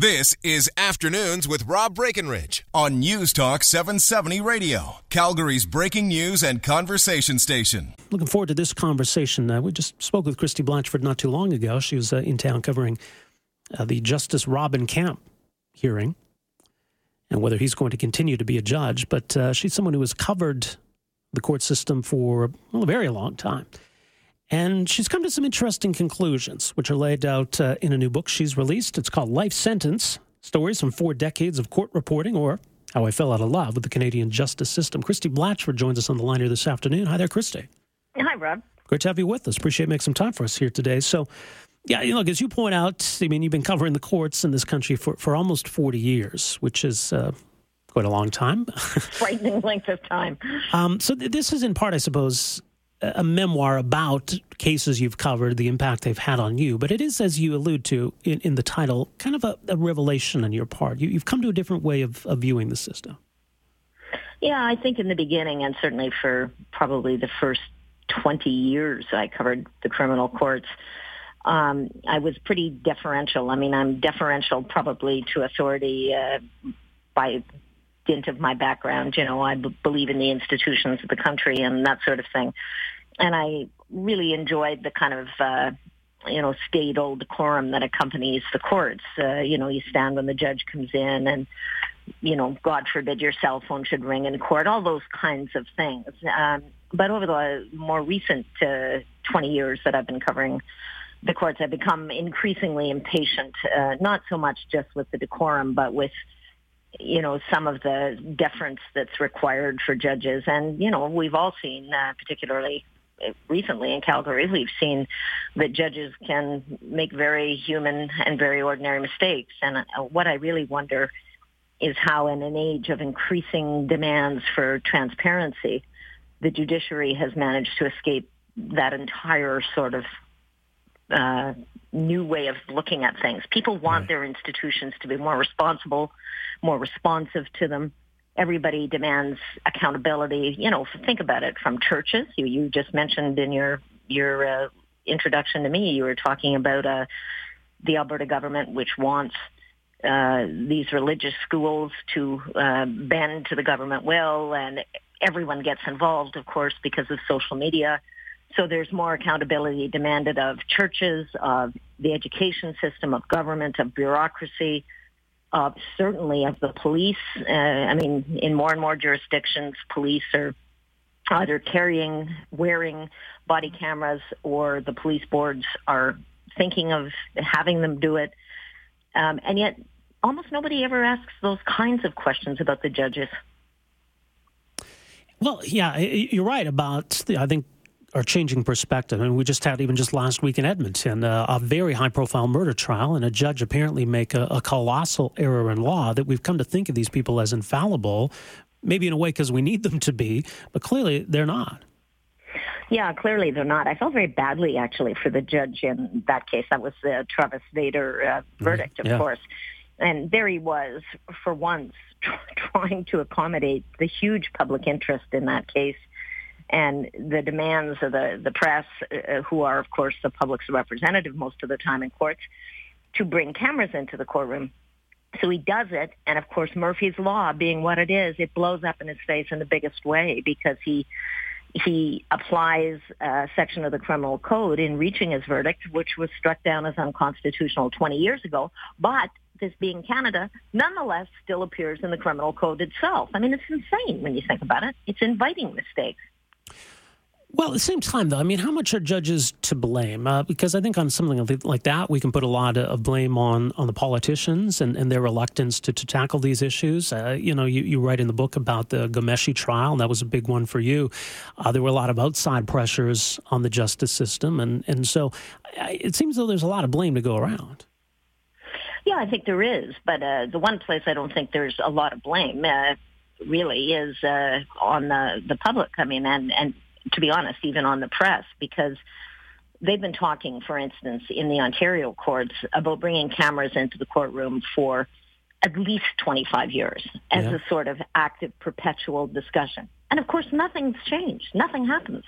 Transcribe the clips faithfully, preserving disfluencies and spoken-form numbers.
This is Afternoons with Rob Breakenridge on News Talk seven seventy Radio, Calgary's breaking news and conversation station. Looking forward to this conversation. Uh, we just spoke with Christie Blatchford not too long ago. She was uh, in town covering uh, the Justice Robin Camp hearing and whether he's going to continue to be a judge. But uh, she's someone who has covered the court system for well, a very long time. And she's come to some interesting conclusions, which are laid out uh, in a new book she's released. It's called Life Sentence, Stories from Four Decades of Court Reporting, or How I Fell Out of Love with the Canadian Justice System. Christie Blatchford joins us on the line here this afternoon. Hi there, Christie. Hi, Rob. Great to have you with us. Appreciate making some time for us here today. So, yeah, you know, as you point out, I mean, you've been covering the courts in this country for, for almost forty years, which is... Uh, quite a long time. Frightening length of time. Um, so th- this is in part, I suppose, a memoir about cases you've covered, the impact they've had on you. But it is, as you allude to in, in the title, kind of a, a revelation on your part. You, you've come to a different way of, of viewing the system. Yeah, I think in the beginning, and certainly for probably the first twenty years I covered the criminal courts, um, I was pretty deferential. I mean, I'm deferential probably to authority uh, by... dint of my background, you know, I b- believe in the institutions of the country and that sort of thing. And I really enjoyed the kind of, uh, you know, staid old decorum that accompanies the courts. Uh, you know, you stand when the judge comes in and, you know, God forbid your cell phone should ring in court, all those kinds of things. Um, but over the more recent uh, twenty years that I've been covering the courts, I've become increasingly impatient, uh, not so much just with the decorum, but with you know, some of the deference that's required for judges. And, you know, we've all seen, uh, particularly recently in Calgary, we've seen that judges can make very human and very ordinary mistakes. And uh, what I really wonder is how in an age of increasing demands for transparency, the judiciary has managed to escape that entire sort of uh, new way of looking at things. People want right. their institutions to be more responsible, more responsive to them. Everybody demands accountability. You know, think about it from churches. You, you just mentioned in your your uh, introduction to me, you were talking about uh, the Alberta government, which wants uh, these religious schools to uh, bend to the government will, and everyone gets involved, of course, because of social media. So there's more accountability demanded of churches, of the education system, of government, of bureaucracy, Uh, certainly of the police. Uh, I mean, in more and more jurisdictions, police are either carrying, wearing body cameras, or the police boards are thinking of having them do it. Um, and yet, almost nobody ever asks those kinds of questions about the judges. Well, yeah, you're right about, the, I think, our changing perspective. I mean, we just had, even just last week in Edmonton, uh, a very high-profile murder trial, and a judge apparently make a, a colossal error in law that we've come to think of these people as infallible, maybe in a way because we need them to be, but clearly they're not. Yeah, clearly they're not. I felt very badly, actually, for the judge in that case. That was the Travis Vader uh, verdict, of yeah. course. And there he was, for once, t- trying to accommodate the huge public interest in that case and the demands of the, the press, uh, who are, of course, the public's representative most of the time in courts, to bring cameras into the courtroom. So he does it, and of course, Murphy's Law being what it is, it blows up in his face in the biggest way because he he applies a section of the criminal code in reaching his verdict, which was struck down as unconstitutional twenty years ago, but this being Canada, nonetheless still appears in the criminal code itself. I mean, it's insane when you think about it. It's inviting mistakes. Well, at the same time, though, I mean, how much are judges to blame? Uh, because I think on something like that, we can put a lot of blame on, on the politicians and, and their reluctance to, to tackle these issues. Uh, you know, you, you write in the book about the Ghomeshi trial, and that was a big one for you. Uh, there were a lot of outside pressures on the justice system, and, and so it seems though there's a lot of blame to go around. Yeah, I think there is, but uh, the one place I don't think there's a lot of blame uh, really is uh, on the, the public, I mean, and... and to be honest, even on the press, because they've been talking, for instance, in the Ontario courts about bringing cameras into the courtroom for at least twenty-five years as yeah. a sort of active, perpetual discussion. And, of course, nothing's changed. Nothing happens.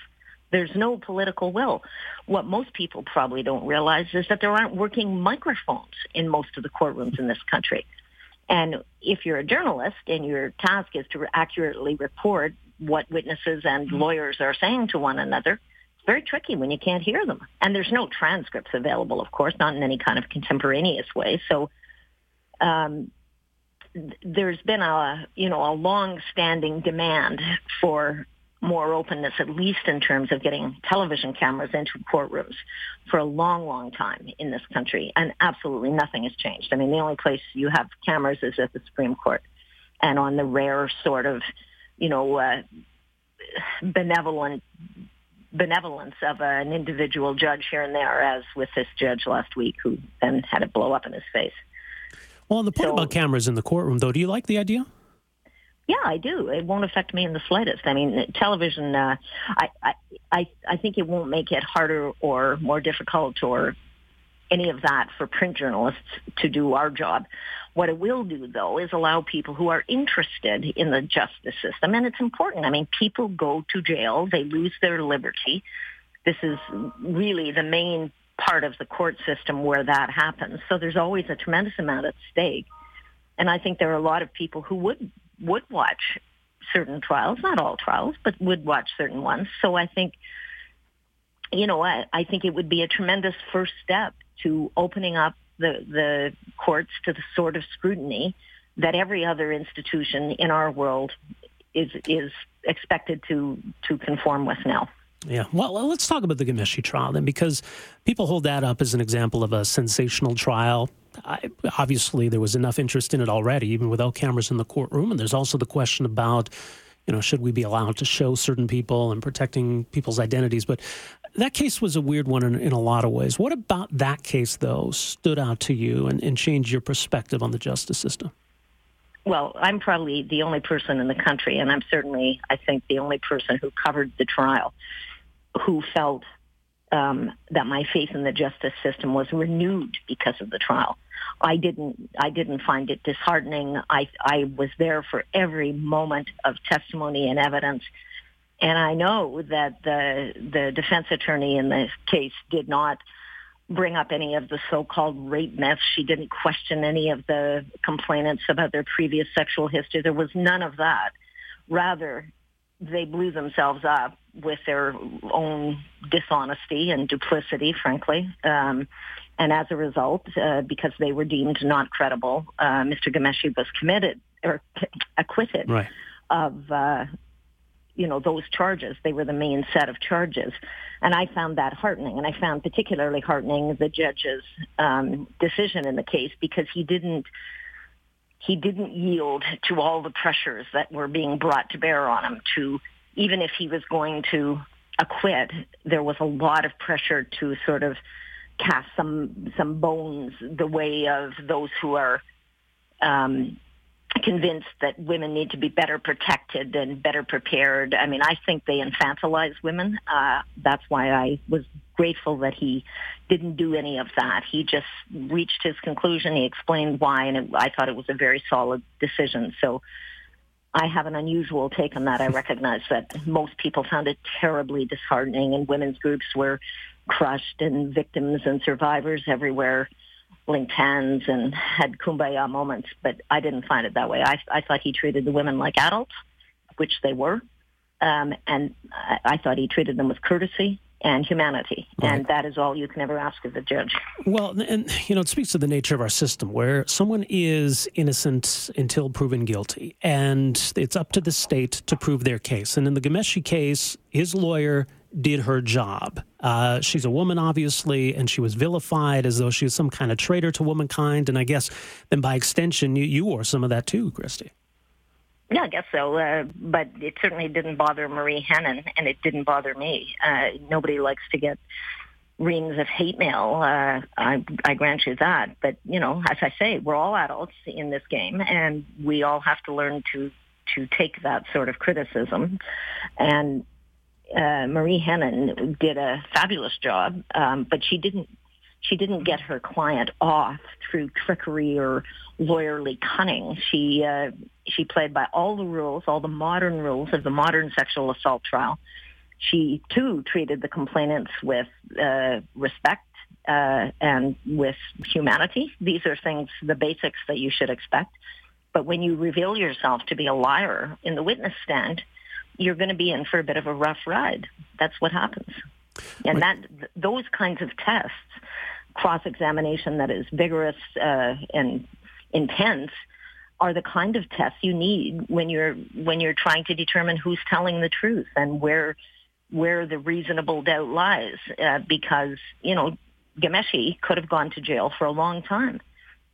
There's no political will. What most people probably don't realize is that there aren't working microphones in most of the courtrooms in this country. And if you're a journalist and your task is to accurately report what witnesses and lawyers are saying to one another, it's very tricky when you can't hear them. And there's no transcripts available, of course, not in any kind of contemporaneous way. So um, th- there's been a, you know, a long-standing demand for more openness, at least in terms of getting television cameras into courtrooms for a long, long time in this country. And absolutely nothing has changed. I mean, the only place you have cameras is at the Supreme Court, and on the rare sort of, you know, uh, benevolent benevolence of uh, an individual judge here and there, as with this judge last week who then had it blow up in his face. Well, on the point so, about cameras in the courtroom, though, do you like the idea? Yeah, I do. It won't affect me in the slightest. I mean, television, uh, I, I, I think it won't make it harder or more difficult or any of that for print journalists to do our job. What it will do, though, is allow people who are interested in the justice system, and it's important. I mean, people go to jail. They lose their liberty. This is really the main part of the court system where that happens. So there's always a tremendous amount at stake. And I think there are a lot of people who would would watch certain trials, not all trials, but would watch certain ones. So I think, you know, I, I think it would be a tremendous first step to opening up the, the courts to the sort of scrutiny that every other institution in our world is is expected to, to conform with now. Yeah. Well, let's talk about the Ghomeshi trial then, because people hold that up as an example of a sensational trial. I, obviously, there was enough interest in it already, even without cameras in the courtroom. And there's also the question about, you know, should we be allowed to show certain people and protecting people's identities? But that case was a weird one in, in a lot of ways. What about that case, though, stood out to you and, and changed your perspective on the justice system? Well, I'm probably the only person in the country, and I'm certainly, I think, the only person who covered the trial who felt um, that my faith in the justice system was renewed because of the trial. I didn't I didn't find it disheartening. I, I was there for every moment of testimony and evidence. And I know that the the defense attorney in this case did not bring up any of the so-called rape myths. She didn't question any of the complainants about their previous sexual history. There was none of that. Rather, they blew themselves up with their own dishonesty and duplicity, frankly. Um, and as a result, uh, because they were deemed not credible, uh, Mister Ghomeshi was committed or acquitted right. of, uh, you know, those charges. They were the main set of charges. And I found that heartening. And I found particularly heartening the judge's um, decision in the case, because he didn't He didn't yield to all the pressures that were being brought to bear on him. To even if he was going to acquit, there was a lot of pressure to sort of cast some some bones the way of those who are um, convinced that women need to be better protected and better prepared. I mean, I think they infantilize women. Uh, that's why I was grateful that he didn't do any of that. He just reached his conclusion. He explained why, and it, I thought it was a very solid decision. So I have an unusual take on that. I recognize that most people found it terribly disheartening, and women's groups were crushed, and victims and survivors everywhere linked hands and had kumbaya moments, but I didn't find it that way. I, I thought he treated the women like adults, which they were, um, and I, I thought he treated them with courtesy and humanity, right. And that is all you can ever ask of the judge. Well, and, you know, it speaks to the nature of our system, where someone is innocent until proven guilty, and it's up to the state to prove their case. And in the Ghomeshi case, his lawyer did her job. Uh, she's a woman, obviously, and she was vilified as though she was some kind of traitor to womankind, and I guess then by extension, you, you wore some of that too, Christie. Yeah, I guess so, uh, but it certainly didn't bother Marie Hannon, and it didn't bother me. Uh, nobody likes to get reams of hate mail, uh, I, I grant you that. But, you know, as I say, we're all adults in this game, and we all have to learn to, to take that sort of criticism. And uh, Marie Hannon did a fabulous job, um, but she didn't She didn't get her client off through trickery or lawyerly cunning. She uh, she played by all the rules, all the modern rules of the modern sexual assault trial. she too treated the complainants with uh, respect uh, and with humanity. These are things, the basics that you should expect. But when you reveal yourself to be a liar in the witness stand, you're going to be in for a bit of a rough ride. That's what happens. And that those kinds of tests, cross-examination that is vigorous uh, and intense, are the kind of tests you need when you're when you're trying to determine who's telling the truth and where where the reasonable doubt lies. Uh, because you know, Ghomeshi could have gone to jail for a long time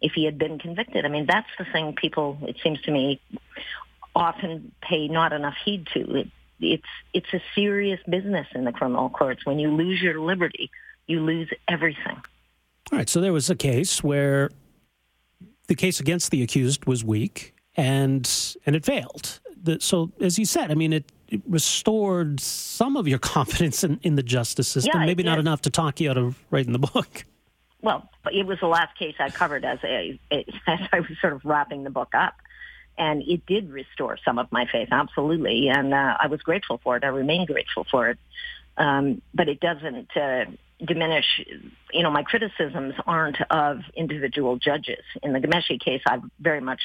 if he had been convicted. I mean, that's the thing people, it seems to me, often pay not enough heed to. It, it's it's a serious business in the criminal courts. When you lose your liberty, you lose everything. All right. So there was a case where the case against the accused was weak, and and it failed. The, so, as you said, I mean, it, it restored some of your confidence in, in the justice system. Yeah, maybe not enough to talk you out of writing the book. Well, it was the last case I covered as a as I was sort of wrapping the book up, and it did restore some of my faith, absolutely. And uh, I was grateful for it. I remain grateful for it. Um, but it doesn't uh, diminish, you know, my criticisms aren't of individual judges. In the Ghomeshi case, I very much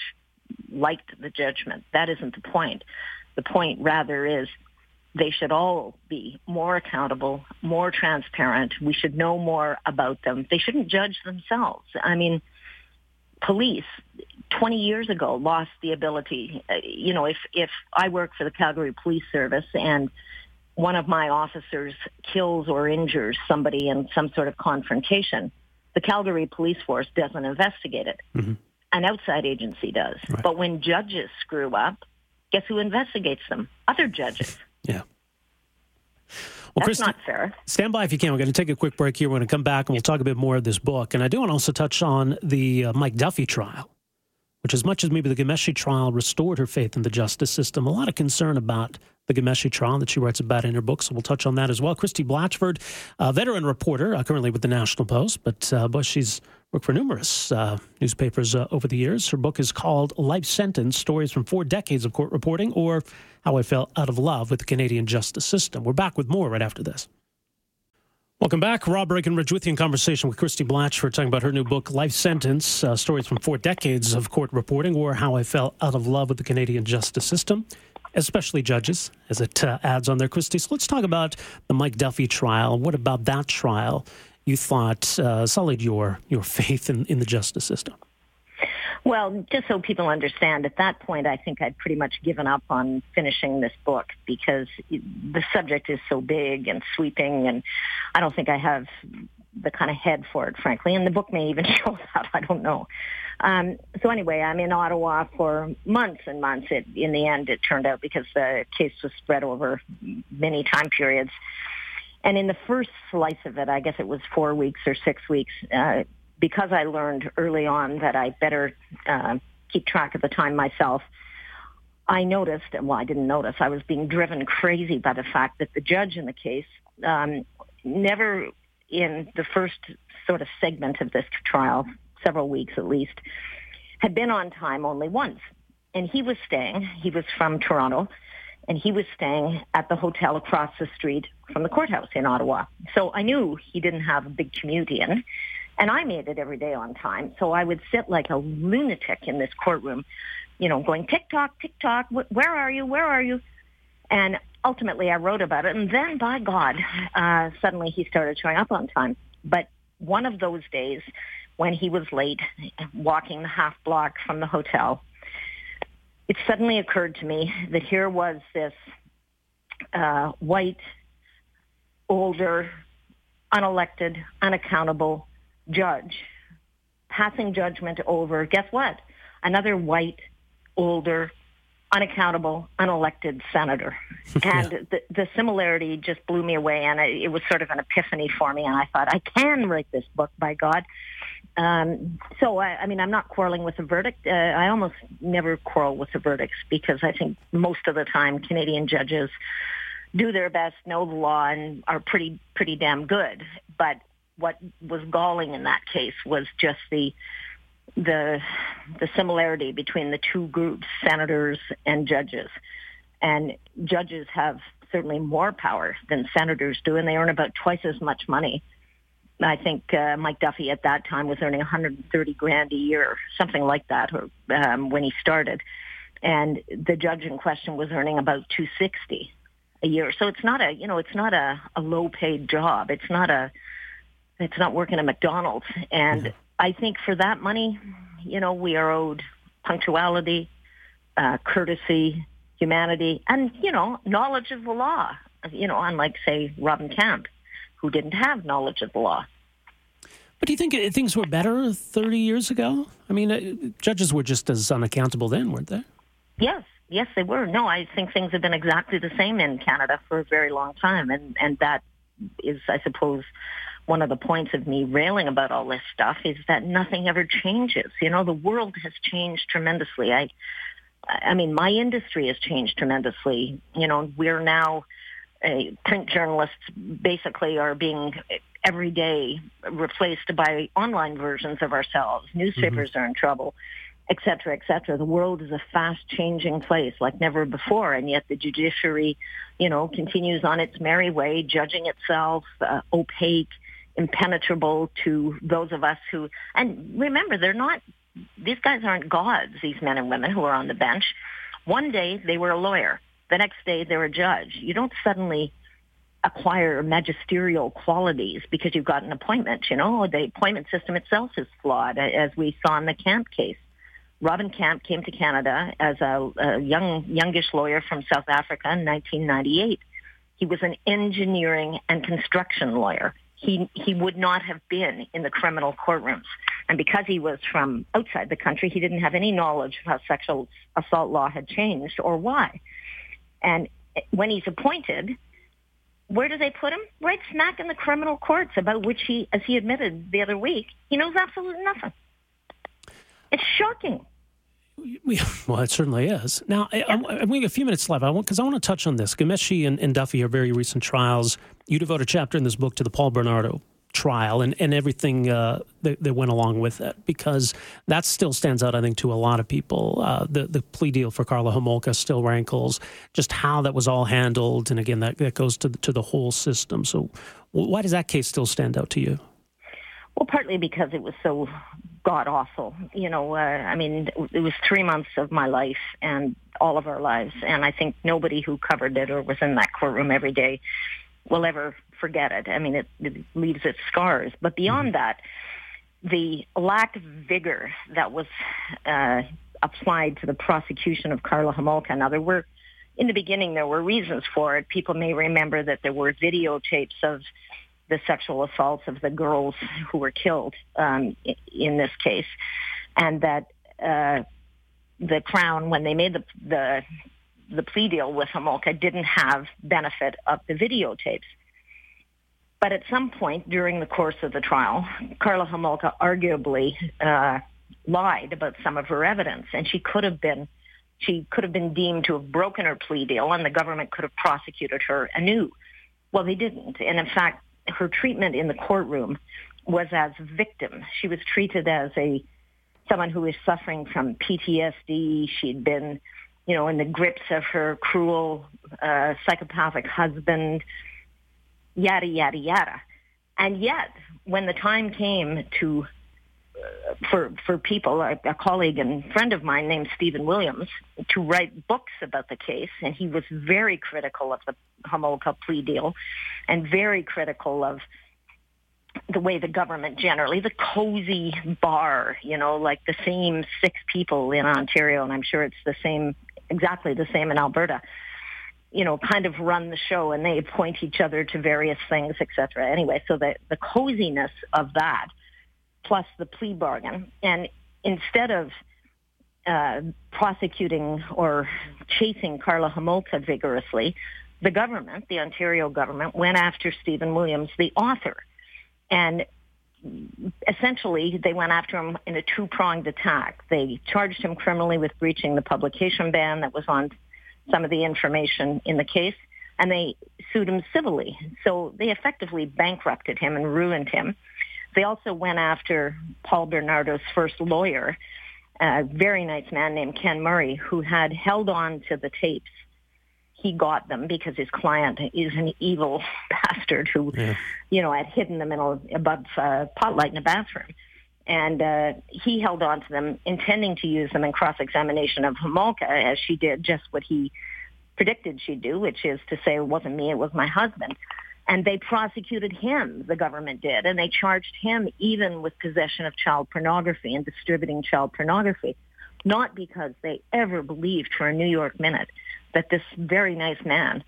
liked the judgment. That isn't the point. The point, rather, is they should all be more accountable, more transparent. We should know more about them. They shouldn't judge themselves. I mean, police twenty years ago lost the ability. Uh, you know, if, if I work for the Calgary Police Service and one of my officers kills or injures somebody in some sort of confrontation, the Calgary Police Force doesn't investigate it. Mm-hmm. An outside agency does. Right. But when judges screw up, guess who investigates them? Other judges. Yeah. Well, That's Christie, not fair. Stand by if you can. We're going to take a quick break here. We're going to come back and we'll talk a bit more of this book. And I do want to also touch on the uh, Mike Duffy trial, which as much as maybe the Ghomeshi trial restored her faith in the justice system, a lot of concern about the Ghomeshi trial that she writes about in her book, so we'll touch on that as well. Christie Blatchford, a veteran reporter, uh, currently with the National Post, but uh, but she's worked for numerous uh, newspapers uh, over the years. Her book is called Life Sentence, Stories from Four Decades of Court Reporting, or How I Fell Out of Love with the Canadian Justice System. We're back with more right after this. Welcome back. Rob Breakenridge with you in conversation with Christie Blatchford, talking about her new book, Life Sentence, uh, Stories from Four Decades of Court Reporting, or How I Fell Out of Love with the Canadian Justice System, especially judges, as it uh, adds on there, Christie. So let's talk about the Mike Duffy trial. What about that trial you thought uh, sullied your, your faith in, in the justice system? Well, just so people understand, at that point, I think I'd pretty much given up on finishing this book because the subject is so big and sweeping, and I don't think I have the kind of head for it, frankly. And the book may even show that. I don't know. Um, so anyway, I'm in Ottawa for months and months. It, in the end, it turned out because the case was spread over many time periods. And in the first slice of it, I guess it was four weeks or six weeks, uh, because I learned early on that I better uh, keep track of the time myself, I noticed, well, I didn't notice, I was being driven crazy by the fact that the judge in the case um, never in the first sort of segment of this trial, several weeks at least, had been on time only once. And he was staying, he was from Toronto, and he was staying at the hotel across the street from the courthouse in Ottawa. So I knew he didn't have a big commute in. And I made it every day on time. So I would sit like a lunatic in this courtroom, you know, going tick-tock, tick-tock, where are you, where are you? And ultimately I wrote about it. And then, by God, uh, suddenly he started showing up on time. But one of those days when he was late, walking the half block from the hotel, it suddenly occurred to me that here was this uh, white, older, unelected, unaccountable judge passing judgment over, guess what, another white, older, unaccountable, unelected senator. And yeah. the, the similarity just blew me away, and I, it was sort of an epiphany for me, and I thought, I can write this book, by God. Um, so, I, I mean, I'm not quarreling with the verdict. Uh, I almost never quarrel with the verdicts because I think most of the time Canadian judges do their best, know the law, and are pretty, pretty damn good. But what was galling in that case was just the the the similarity between the two groups, senators and judges. And judges have certainly more power than senators do, and they earn about twice as much money. I think uh, Mike Duffy at that time was earning one hundred thirty grand a year, something like that, or, um, when he started. And the judge in question was earning about two hundred sixty a year. So it's not a, you know, it's not a, a low-paid job. It's not a, it's not working at McDonald's. And I think for that money, you know, we are owed punctuality, uh, courtesy, humanity, and, you know, knowledge of the law. You know, unlike, say, Robin Camp, who didn't have knowledge of the law. But do you think things were better thirty years ago? I mean, uh, judges were just as unaccountable then, weren't they? Yes. Yes, they were. No, I think things have been exactly the same in Canada for a very long time. And, and that is, I suppose, one of the points of me railing about all this stuff is that nothing ever changes. You know, the world has changed tremendously. I, I mean, my industry has changed tremendously. You know, we're now... Uh, print journalists basically are being every day replaced by online versions of ourselves. Newspapers mm-hmm. are in trouble, et cetera, et cetera. The world is a fast-changing place like never before, and yet the judiciary, you know, continues on its merry way, judging itself, uh, opaque, impenetrable to those of us who... And remember, they're not... These guys aren't gods, these men and women who are on the bench. One day, they were a lawyer. The next day, they're a judge. You don't suddenly acquire magisterial qualities because you've got an appointment. You know, the appointment system itself is flawed, as we saw in the Camp case. Robin Camp came to Canada as a, a young, youngish lawyer from South Africa in nineteen ninety-eight. He was an engineering and construction lawyer. He he would not have been in the criminal courtrooms. And because he was from outside the country, he didn't have any knowledge of how sexual assault law had changed or why. And when he's appointed, where do they put him? Right smack in the criminal courts, about which he, as he admitted the other week, he knows absolutely nothing. It's shocking. Well, it certainly is. Now, yeah. I, I, I, we have a few minutes left, I want because I want to touch on this. Ghomeshi and, and Duffy are very recent trials. You devote a chapter in this book to the Paul Bernardo trial and, and everything uh, that, that went along with it, because that still stands out, I think, to a lot of people. Uh, the, the plea deal for Carla Homolka still rankles, just how that was all handled. And again, that, that goes to the, to the whole system. So why does that case still stand out to you? Well, partly because it was so god-awful. You know, uh, I mean, it was three months of my life and all of our lives. And I think nobody who covered it or was in that courtroom every day will ever forget it. I mean, it, it leaves its scars. But beyond that, the lack of vigor that was uh, applied to the prosecution of Carla Homolka. Now, there were, in the beginning, there were reasons for it. People may remember that there were videotapes of the sexual assaults of the girls who were killed um, in this case, and that uh, the Crown, when they made the the the plea deal with Homolka, didn't have benefit of the videotapes. But at some point during the course of the trial, Carla Homolka arguably uh, lied about some of her evidence, and she could have been she could have been deemed to have broken her plea deal, and the government could have prosecuted her anew. Well, they didn't, and in fact, her treatment in the courtroom was as a victim. She was treated as a someone who was suffering from P T S D. She had been, you know, in the grips of her cruel, uh, psychopathic husband, yada, yada, yada. And yet, when the time came to, uh, for for people, a, a colleague and friend of mine named Stephen Williams, to write books about the case, and he was very critical of the Homolka plea deal and very critical of the way the government generally, the cozy bar, you know, like the same six people in Ontario, and I'm sure it's the same, exactly the same in Alberta, you know, kind of run the show, and they appoint each other to various things, et cetera. Anyway, so the, the coziness of that, plus the plea bargain, and instead of uh, prosecuting or chasing Carla Homolka vigorously, the government, the Ontario government, went after Stephen Williams, the author. And essentially, they went after him in a two-pronged attack. They charged him criminally with breaching the publication ban that was on some of the information in the case, and they sued him civilly. So they effectively bankrupted him and ruined him. They also went after Paul Bernardo's first lawyer, a very nice man named Ken Murray, who had held on to the tapes. he got them because his client is an evil bastard who, yeah. you know, had hidden them in a, above a spotlight in a bathroom. And uh, he held on to them, intending to use them in cross-examination of Homolka, as she did just what he predicted she'd do, which is to say, it wasn't me, it was my husband. And they prosecuted him, the government did, and they charged him even with possession of child pornography and distributing child pornography, not because they ever believed for a New York minute that this very nice man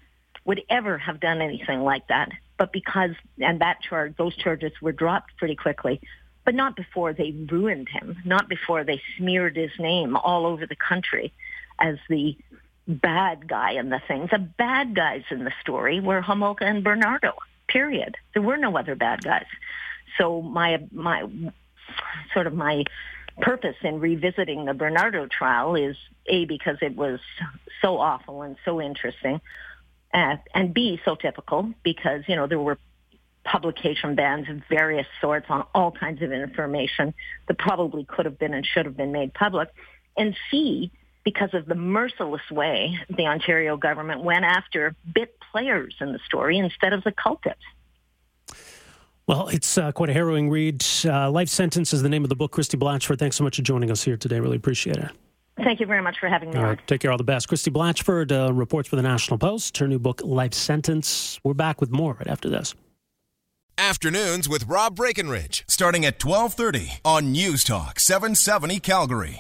would ever have done anything like that, but because, and that charge, those charges were dropped pretty quickly, but not before they ruined him, not before they smeared his name all over the country as the bad guy in the thing. The bad guys in the story were Homolka and Bernardo, period. There were no other bad guys. So my my sort of my purpose in revisiting the Bernardo trial is, A, because it was so awful and so interesting, uh, and B, so typical, because, you know, there were publication bans of various sorts on all kinds of information that probably could have been and should have been made public, and C, because of the merciless way the Ontario government went after bit players in the story instead of the culprits. Well, it's uh, quite a harrowing read. Uh, Life Sentence is the name of the book. Christie Blatchford, thanks so much for joining us here today. Really appreciate it. Thank you very much for having me all on. Right, take care. All the best. Christie Blatchford uh, reports for the National Post. Her new book, Life Sentence. We're back with more right after this. Afternoons with Rob Breakenridge, starting at twelve thirty on News Talk seven seventy Calgary.